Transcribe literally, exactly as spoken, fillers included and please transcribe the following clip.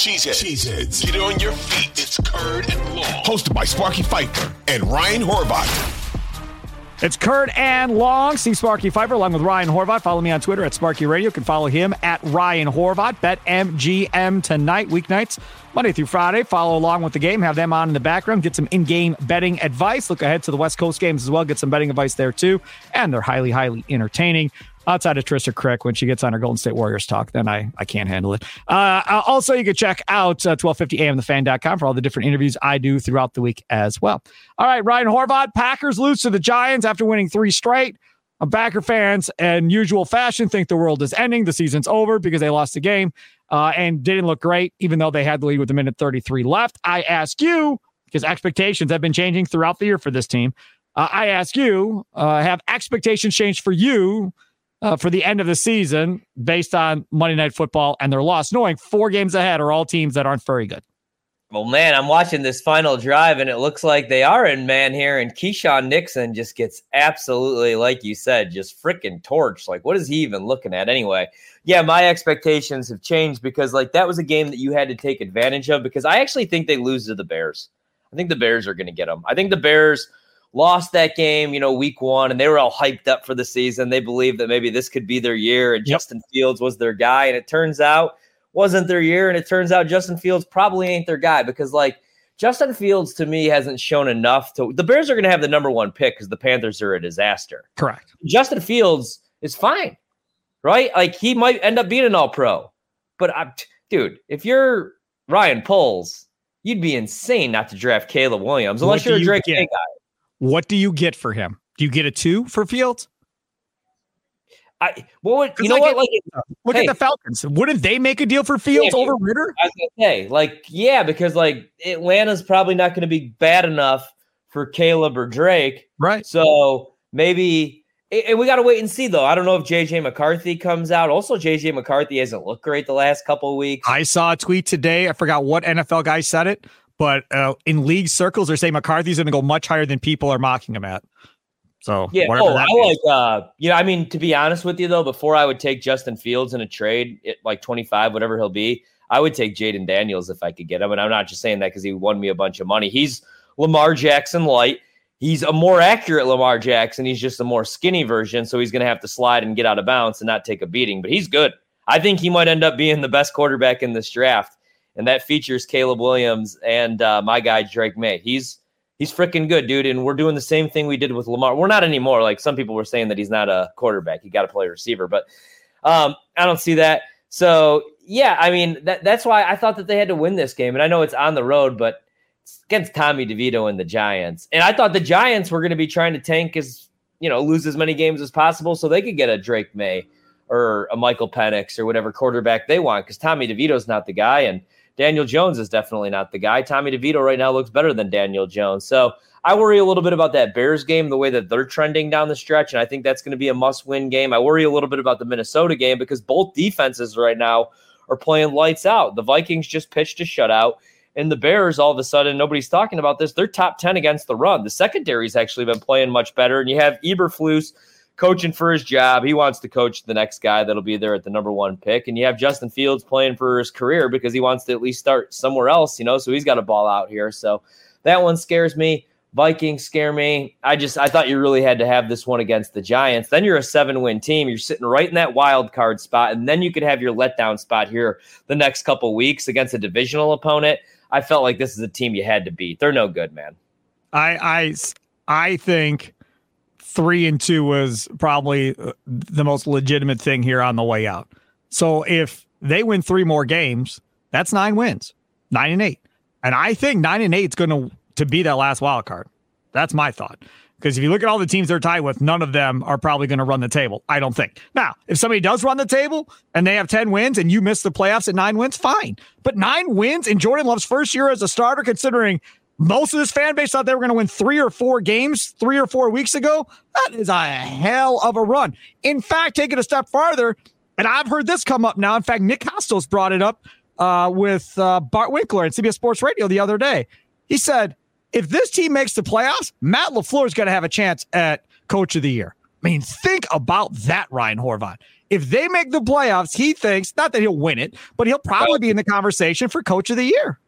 Cheeseheads. Cheeseheads. Get on your feet. It's Curd and Long. Hosted by Sparky Fifer and Ryan Horvath. It's Curd and Long. See Sparky Fifer along with Ryan Horvath. Follow me on Twitter at Sparky Radio. You can follow him at Ryan Horvath. BetMGM tonight, weeknights, Monday through Friday. Follow along with the game. Have them on in the background. Get some in-game betting advice. Look ahead to the West Coast games as well. Get some betting advice there too. And they're highly, highly entertaining. Outside of Trista Crick, when she gets on her Golden State Warriors talk, then I, I can't handle it. Uh, also, you can check out uh, twelve fifty a m the fan dot com for all the different interviews I do throughout the week as well. All right, Ryan Horvath, Packers lose to the Giants after winning three straight. I'm Packer fans, in usual fashion, think the world is ending. The season's over because they lost the game uh, and didn't look great, even though they had the lead with a minute thirty-three left. I ask you, because expectations have been changing throughout the year for this team, uh, I ask you, uh, have expectations changed for you Uh, for the end of the season based on Monday Night Football and their loss, knowing four games ahead are all teams that aren't very good? Well, man, I'm watching this final drive, and it looks like they are in man here, and Keyshawn Nixon just gets absolutely, like you said, just freaking torched. Like, what is he even looking at anyway? Yeah, my expectations have changed because, like, that was a game that you had to take advantage of because I actually think they lose to the Bears. I think the Bears are going to get them. I think the Bears – lost that game, you know, week one, and they were all hyped up for the season. They believed that maybe this could be their year, and yep. Justin Fields was their guy, and it turns out wasn't their year, and it turns out Justin Fields probably ain't their guy because, like, Justin Fields, to me, hasn't shown enough to – the Bears are going to have the number one pick because the Panthers are a disaster. Correct. Justin Fields is fine, right? Like, he might end up being an all-pro. But, I'm, dude, if you're Ryan Poles, you'd be insane not to draft Caleb Williams unless you're a Drake May guy. What do you get for him? Do you get a two for Fields? I well, would, you know like what? It, like, it, look hey, at the Falcons. Wouldn't they make a deal for Fields yeah, over Ritter? I was gonna say, like, yeah, because like Atlanta's probably not going to be bad enough for Caleb or Drake, right? So maybe, and we got to wait and see though. I don't know if J J McCarthy comes out. Also, J J McCarthy hasn't looked great the last couple of weeks. I saw a tweet today. I forgot what N F L guy said it. But uh, in league circles, they're saying McCarthy's going to go much higher than people are mocking him at. So yeah, oh, that I is. like. Uh, yeah, I mean, to be honest with you though, before I would take Justin Fields in a trade at like twenty-five, whatever he'll be, I would take Jaden Daniels if I could get him. And I'm not just saying that because he won me a bunch of money. He's Lamar Jackson light. He's a more accurate Lamar Jackson. He's just a more skinny version, so he's going to have to slide and get out of bounds and not take a beating. But he's good. I think he might end up being the best quarterback in this draft. And that features Caleb Williams and uh, my guy, Drake May. He's he's freaking good, dude. And we're doing the same thing we did with Lamar. We're not anymore. Like some people were saying that he's not a quarterback. He got to play receiver. But um, I don't see that. So, yeah, I mean, that that's why I thought that they had to win this game. And I know it's on the road, but it's against Tommy DeVito and the Giants. And I thought the Giants were going to be trying to tank as, you know, lose as many games as possible so they could get a Drake May or a Michael Penix or whatever quarterback they want because Tommy DeVito's not the guy. And Daniel Jones is definitely not the guy. Tommy DeVito right now looks better than Daniel Jones. So I worry a little bit about that Bears game, the way that they're trending down the stretch, and I think that's going to be a must-win game. I worry a little bit about the Minnesota game because both defenses right now are playing lights out. The Vikings just pitched a shutout, and the Bears, all of a sudden, nobody's talking about this. They're top ten against the run. The secondary's actually been playing much better, and you have Eberflus coaching for his job. He wants to coach the next guy that'll be there at the number one pick. And you have Justin Fields playing for his career because he wants to at least start somewhere else, you know, so he's got a ball out here. So that one scares me. Vikings scare me. I just, I thought you really had to have this one against the Giants. Then you're a seven win team. You're sitting right in that wild card spot. And then you could have your letdown spot here the next couple weeks against a divisional opponent. I felt like this is a team you had to beat. They're no good, man. I, I, I think Three and two was probably the most legitimate thing here on the way out. So if they win three more games, that's nine wins, nine and eight. And I think nine and eight is going to to be that last wild card. That's my thought. Because if you look at all the teams they're tied with, none of them are probably going to run the table. I don't think. Now, if somebody does run the table and they have ten wins and you miss the playoffs at nine wins, fine. But nine wins in Jordan Love's first year as a starter, considering most of this fan base thought they were going to win three or four games three or four weeks ago. That is a hell of a run. In fact, take it a step farther, and I've heard this come up now. In fact, Nick Costos brought it up uh, with uh, Bart Winkler at C B S Sports Radio the other day. He said, if this team makes the playoffs, Matt LaFleur is going to have a chance at Coach of the Year. I mean, think about that, Ryan Horvath. if they make the playoffs, he thinks, not that he'll win it, but he'll probably be in the conversation for coach of the year.